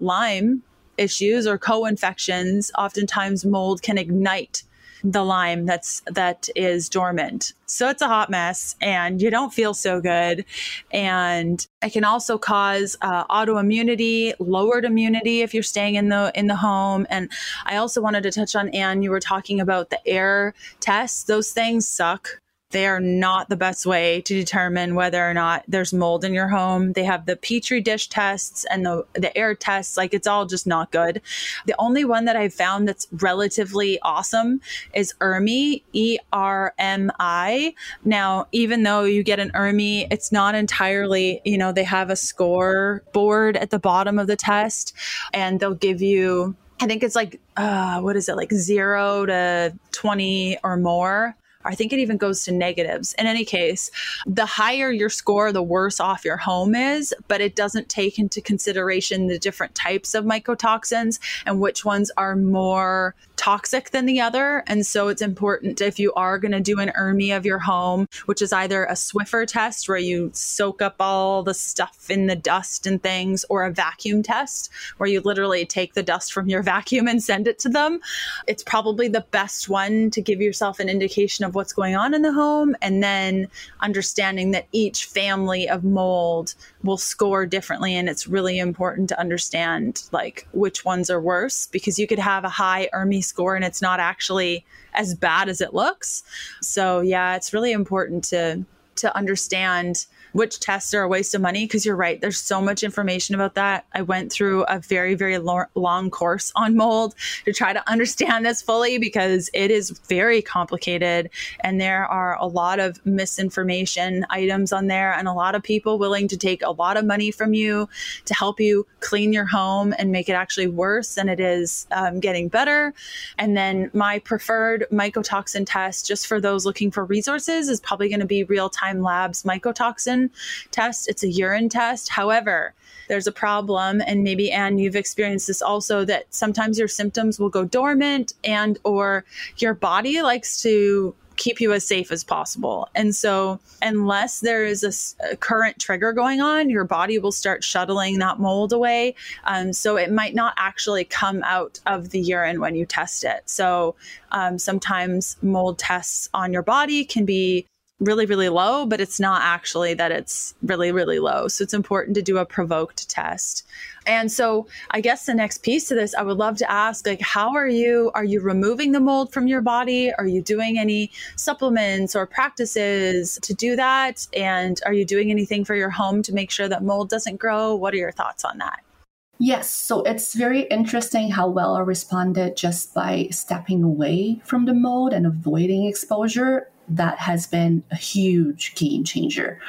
Lyme issues or co-infections, oftentimes mold can ignite the Lyme that is dormant. So it's a hot mess, and you don't feel so good. And it can also cause autoimmunity, lowered immunity if you're staying in the home. And I also wanted to touch on, Anne, you were talking about the air tests. Those things suck. They are not the best way to determine whether or not there's mold in your home. They have the petri dish tests and the air tests. Like, it's all just not good. The only one that I've found that's relatively awesome is ERMI, ERMI. Now, even though you get an ERMI, it's not entirely, they have a score board at the bottom of the test, and they'll give you, I think it's like, 0 to 20 or more. I think it even goes to negatives. In any case, the higher your score, the worse off your home is, but it doesn't take into consideration the different types of mycotoxins and which ones are more toxic than the other. And so it's important, if you are going to do an ERMI of your home, which is either a Swiffer test where you soak up all the stuff in the dust and things, or a vacuum test where you literally take the dust from your vacuum and send it to them. It's probably the best one to give yourself an indication of what's going on in the home, and then understanding that each family of mold will score differently. And it's really important to understand like which ones are worse, because you could have a high ERMI score and it's not actually as bad as it looks. So yeah, it's really important to understand which tests are a waste of money, because you're right, there's so much information about that. I went through a very, very long course on mold to try to understand this fully, because it is very complicated and there are a lot of misinformation items on there and a lot of people willing to take a lot of money from you to help you clean your home and make it actually worse than it is getting better. And then my preferred mycotoxin test, just for those looking for resources, is probably going to be Real Time Labs mycotoxin test. It's a urine test. However, there's a problem, and maybe Anne, you've experienced this also, that sometimes your symptoms will go dormant and or your body likes to keep you as safe as possible. And so unless there is a current trigger going on, your body will start shuttling that mold away. So it might not actually come out of the urine when you test it. So sometimes mold tests on your body can be really, really low, but it's not actually that it's really, really low. So it's important to do a provoked test. And so I guess the next piece to this, I would love to ask, like, how are you removing the mold from your body? Are you doing any supplements or practices to do that? And are you doing anything for your home to make sure that mold doesn't grow? What are your thoughts on that? Yes. So it's very interesting how well I responded just by stepping away from the mold and avoiding exposure. That has been a huge game changer.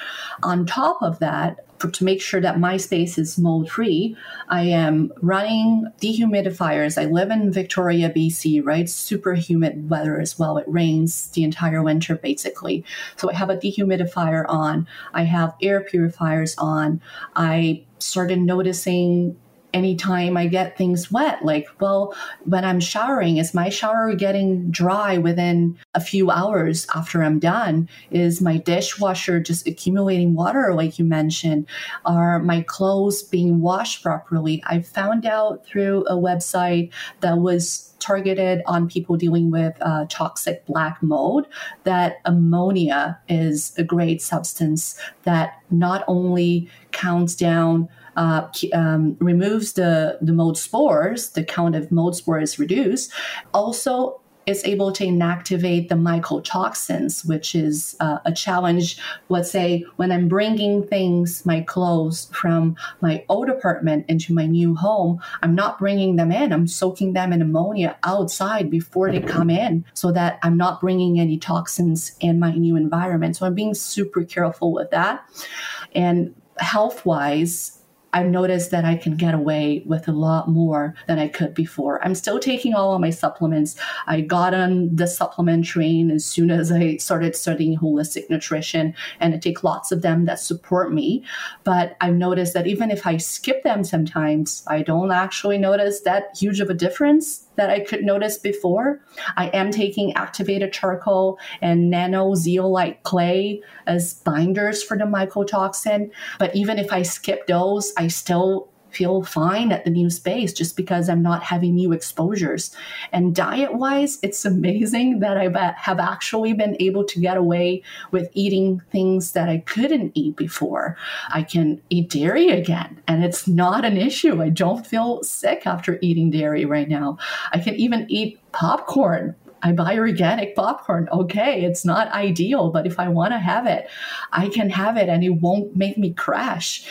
On top of that, to make sure that my space is mold-free, I am running dehumidifiers. I live in Victoria, BC, right? Super humid weather as well. It rains the entire winter, basically. So I have a dehumidifier on. I have air purifiers on. I started noticing anytime I get things wet, like, well, when I'm showering, is my shower getting dry within a few hours after I'm done? Is my dishwasher just accumulating water, like you mentioned? Are my clothes being washed properly? I found out through a website that was targeted on people dealing with toxic black mold that ammonia is a great substance that not only counts down removes the mold spores, the count of mold spores is reduced, also is able to inactivate the mycotoxins, which is a challenge. Let's say when I'm bringing things, my clothes from my old apartment into my new home, I'm not bringing them in. I'm soaking them in ammonia outside before they come in so that I'm not bringing any toxins in my new environment. So I'm being super careful with that. And health-wise, I've noticed that I can get away with a lot more than I could before. I'm still taking all of my supplements. I got on the supplement train as soon as I started studying holistic nutrition, and I take lots of them that support me. But I've noticed that even if I skip them sometimes, I don't actually notice that huge of a difference that I could notice before. I am taking activated charcoal and nano zeolite clay as binders for the mycotoxin. But even if I skip those, I still feel fine at the new space just because I'm not having new exposures. And diet-wise, it's amazing that I have actually been able to get away with eating things that I couldn't eat before. I can eat dairy again, and it's not an issue. I don't feel sick after eating dairy right now. I can even eat popcorn. I buy organic popcorn. Okay, it's not ideal, but if I want to have it, I can have it and it won't make me crash.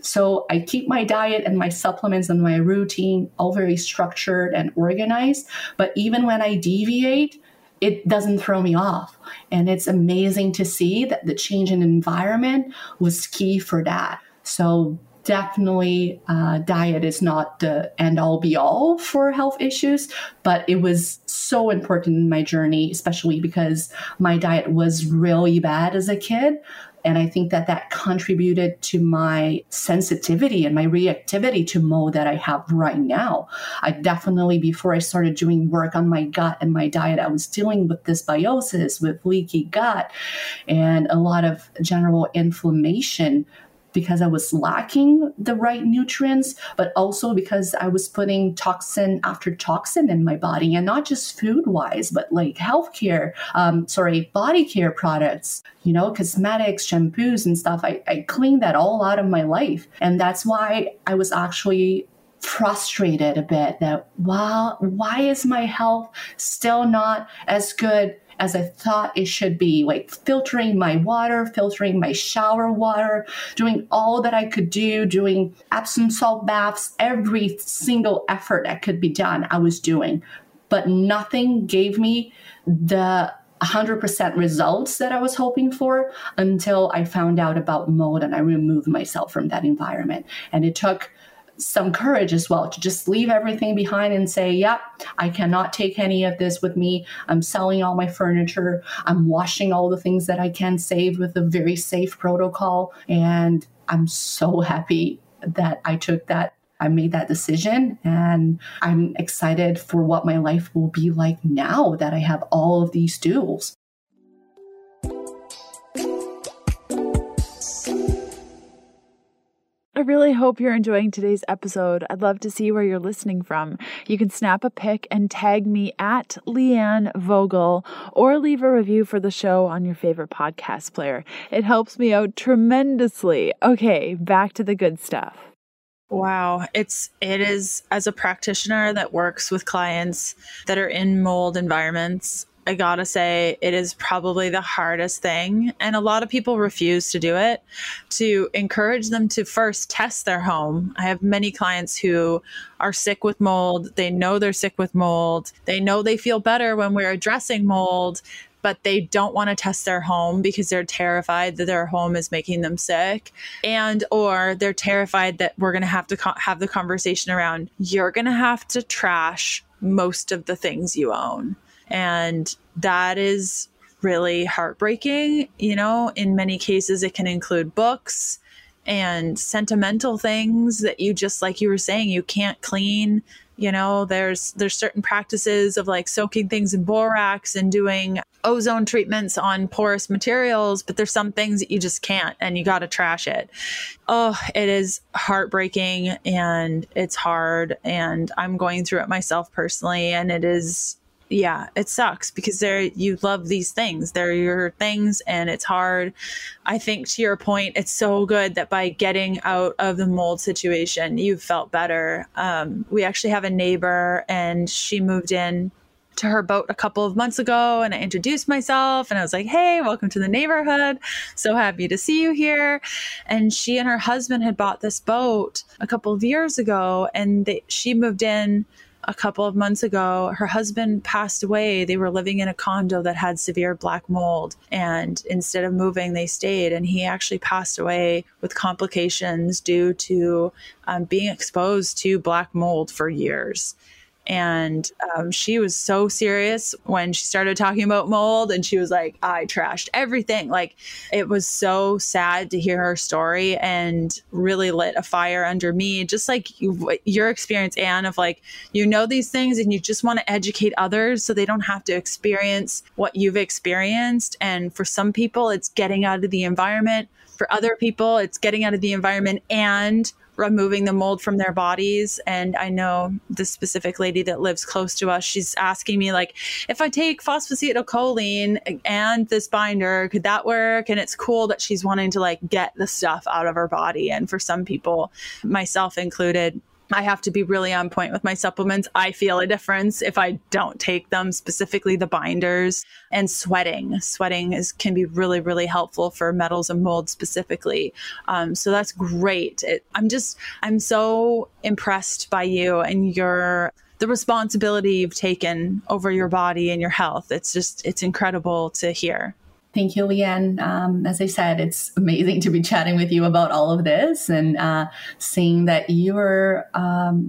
So I keep my diet and my supplements and my routine all very structured and organized. But even when I deviate, it doesn't throw me off. And it's amazing to see that the change in environment was key for that. So definitely diet is not the end all be all for health issues, but it was so important in my journey, especially because my diet was really bad as a kid. And I think that that contributed to my sensitivity and my reactivity to mold that I have right now. I definitely, before I started doing work on my gut and my diet, I was dealing with dysbiosis, with leaky gut, and a lot of general inflammation because I was lacking the right nutrients, but also because I was putting toxin after toxin in my body, and not just food-wise, but like healthcare, body care products, cosmetics, shampoos and stuff. I cleaned that all out of my life. And that's why I was actually frustrated a bit that, wow, why is my health still not as good as I thought it should be? Like filtering my water, filtering my shower water, doing all that I could do, doing Epsom salt baths, every single effort that could be done, I was doing. But nothing gave me the 100% results that I was hoping for until I found out about mold and I removed myself from that environment. And it took some courage as well to just leave everything behind and say, yep, I cannot take any of this with me. I'm selling all my furniture. I'm washing all the things that I can save with a very safe protocol. And I'm so happy that I took that. I made that decision, and I'm excited for what my life will be like now that I have all of these tools. I really hope you're enjoying today's episode. I'd love to see where you're listening from. You can snap a pic and tag me at Leanne Vogel or leave a review for the show on your favorite podcast player. It helps me out tremendously. Okay, back to the good stuff. Wow. It is as a practitioner that works with clients that are in mold environments, I gotta say, it is probably the hardest thing. And a lot of people refuse to do it, to encourage them to first test their home. I have many clients who are sick with mold. They know they're sick with mold. They know they feel better when we're addressing mold, but they don't want to test their home because they're terrified that their home is making them sick, and or they're terrified that we're going to have to have the conversation around, you're going to have to trash most of the things you own. And that is really heartbreaking. You know, in many cases, it can include books and sentimental things that you just, like you were saying, you can't clean. You know, there's certain practices of like soaking things in borax and doing ozone treatments on porous materials, but there's some things that you just can't and you got to trash it. Oh, it is heartbreaking and it's hard, and I'm going through it myself personally, and it is, yeah, it sucks because you love these things. They're your things and it's hard. I think to your point, it's so good that by getting out of the mold situation, you felt better. We actually have a neighbor and she moved in to her boat a couple of months ago, and I introduced myself and I was like, hey, welcome to the neighborhood. So happy to see you here. And she and her husband had bought this boat a couple of years ago, and she moved in a couple of months ago. Her husband passed away. They were living in a condo that had severe black mold, and instead of moving, they stayed. And he actually passed away with complications due to being exposed to black mold for years. And she was so serious when she started talking about mold, and she was like, I trashed everything. Like, it was so sad to hear her story and really lit a fire under me. Just like your experience, Anne, of like, you know, these things and you just want to educate others so they don't have to experience what you've experienced. And for some people, it's getting out of the environment. For other people, it's getting out of the environment and removing the mold from their bodies. And I know this specific lady that lives close to us, she's asking me, like, if I take phosphatidylcholine and this binder, could that work? And it's cool that she's wanting to like get the stuff out of her body. And for some people, myself included, I have to be really on point with my supplements. I feel a difference if I don't take them, specifically the binders, and sweating. Sweating can be really, really helpful for metals and mold specifically. So that's great. I'm so impressed by you and the responsibility you've taken over your body and your health. It's incredible to hear. Thank you, Leanne. As I said, it's amazing to be chatting with you about all of this and seeing that you're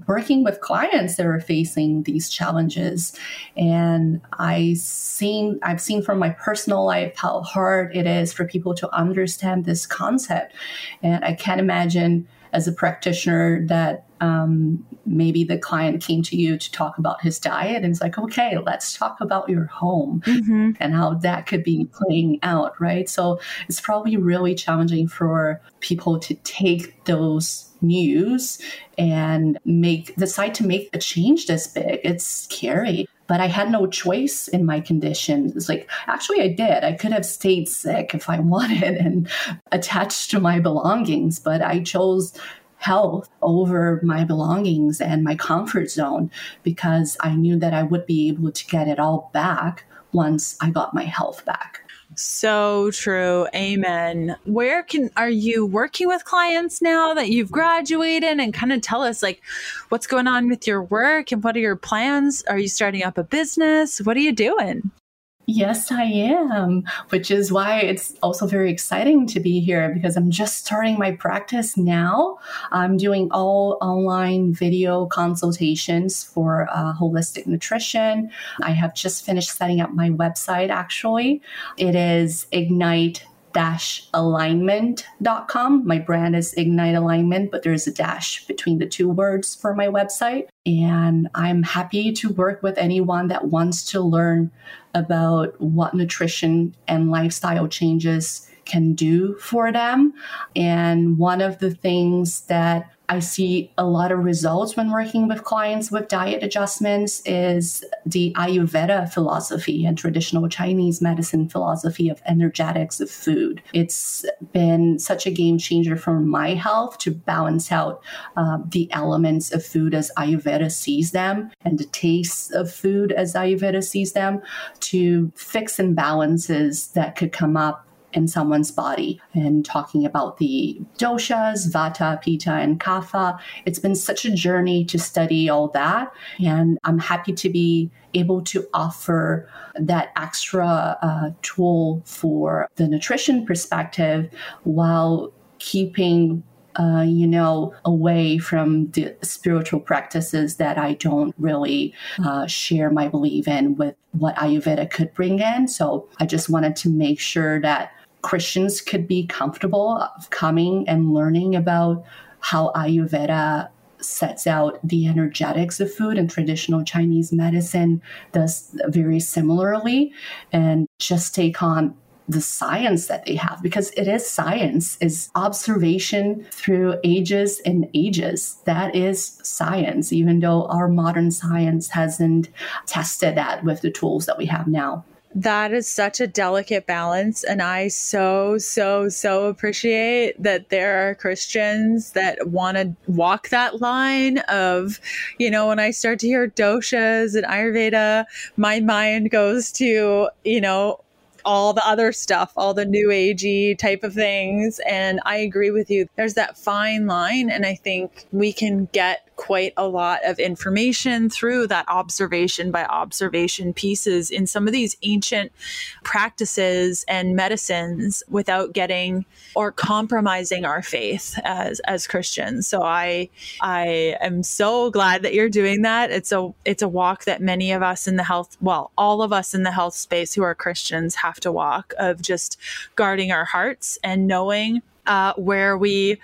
working with clients that are facing these challenges. And I've seen from my personal life how hard it is for people to understand this concept. And I can't imagine as a practitioner that maybe the client came to you to talk about his diet and it's like, okay, let's talk about your home mm-hmm. and how that could be playing out, right? So it's probably really challenging for people to take those news and decide to make a change this big. It's scary. But I had no choice in my condition. It's like, actually I did. I could have stayed sick if I wanted and attached to my belongings, but I chose health over my belongings and my comfort zone, because I knew that I would be able to get it all back once I got my health back. So true. Amen. Are you working with clients now that you've graduated, and kind of tell us like what's going on with your work and what are your plans? Are you starting up a business? What are you doing? Yes, I am, which is why it's also very exciting to be here, because I'm just starting my practice now. I'm doing all online video consultations for holistic nutrition. I have just finished setting up my website, actually. It is ignite-alignment.com. My brand is Ignite Alignment, but there's a dash between the two words for my website. And I'm happy to work with anyone that wants to learn about what nutrition and lifestyle changes can do for them. And one of the things that I see a lot of results when working with clients with diet adjustments is the Ayurveda philosophy and traditional Chinese medicine philosophy of energetics of food. It's been such a game changer for my health to balance out the elements of food as Ayurveda sees them, and the tastes of food as Ayurveda sees them, to fix imbalances that could come up in someone's body, and talking about the doshas, vata, pitta, and kapha. It's been such a journey to study all that. And I'm happy to be able to offer that extra tool for the nutrition perspective, while keeping away from the spiritual practices that I don't really share my belief in with what Ayurveda could bring in. So I just wanted to make sure that Christians could be comfortable of coming and learning about how Ayurveda sets out the energetics of food, and traditional Chinese medicine does very similarly, and just take on the science that they have, because it is science, is observation through ages and ages. That is science, even though our modern science hasn't tested that with the tools that we have now. That is such a delicate balance. And I so appreciate that there are Christians that want to walk that line of, when I start to hear doshas and Ayurveda, my mind goes to, all the other stuff, all the new agey type of things. And I agree with you. There's that fine line. And I think we can get quite a lot of information through that observation by observation pieces in some of these ancient practices and medicines without getting or compromising our faith as Christians. So I am so glad that you're doing that. It's a walk that many of us in the health, all of us in the health space who are Christians have to walk, of just guarding our hearts and knowing where we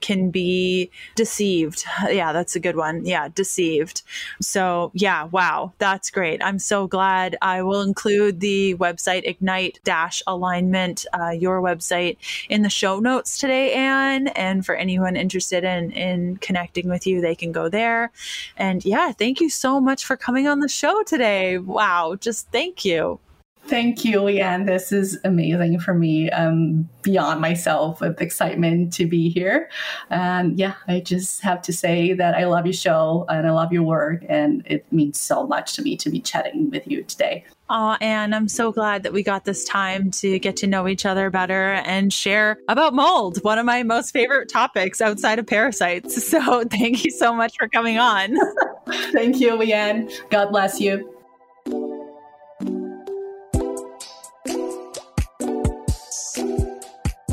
can be deceived. Yeah, that's a good one. Yeah, deceived. So yeah, wow, that's great. I'm so glad. I will include the website ignite-alignment, your website, in the show notes today, Anne. And for anyone interested in connecting with you, they can go there. And yeah, thank you so much for coming on the show today. Wow, just thank you. Thank you, Leanne. This is amazing for me. I'm beyond myself with excitement to be here. And I just have to say that I love your show and I love your work. And it means so much to me to be chatting with you today. Oh, Anne, I'm so glad that we got this time to get to know each other better and share about mold, one of my most favorite topics outside of parasites. So thank you so much for coming on. Thank you, Leanne. God bless you.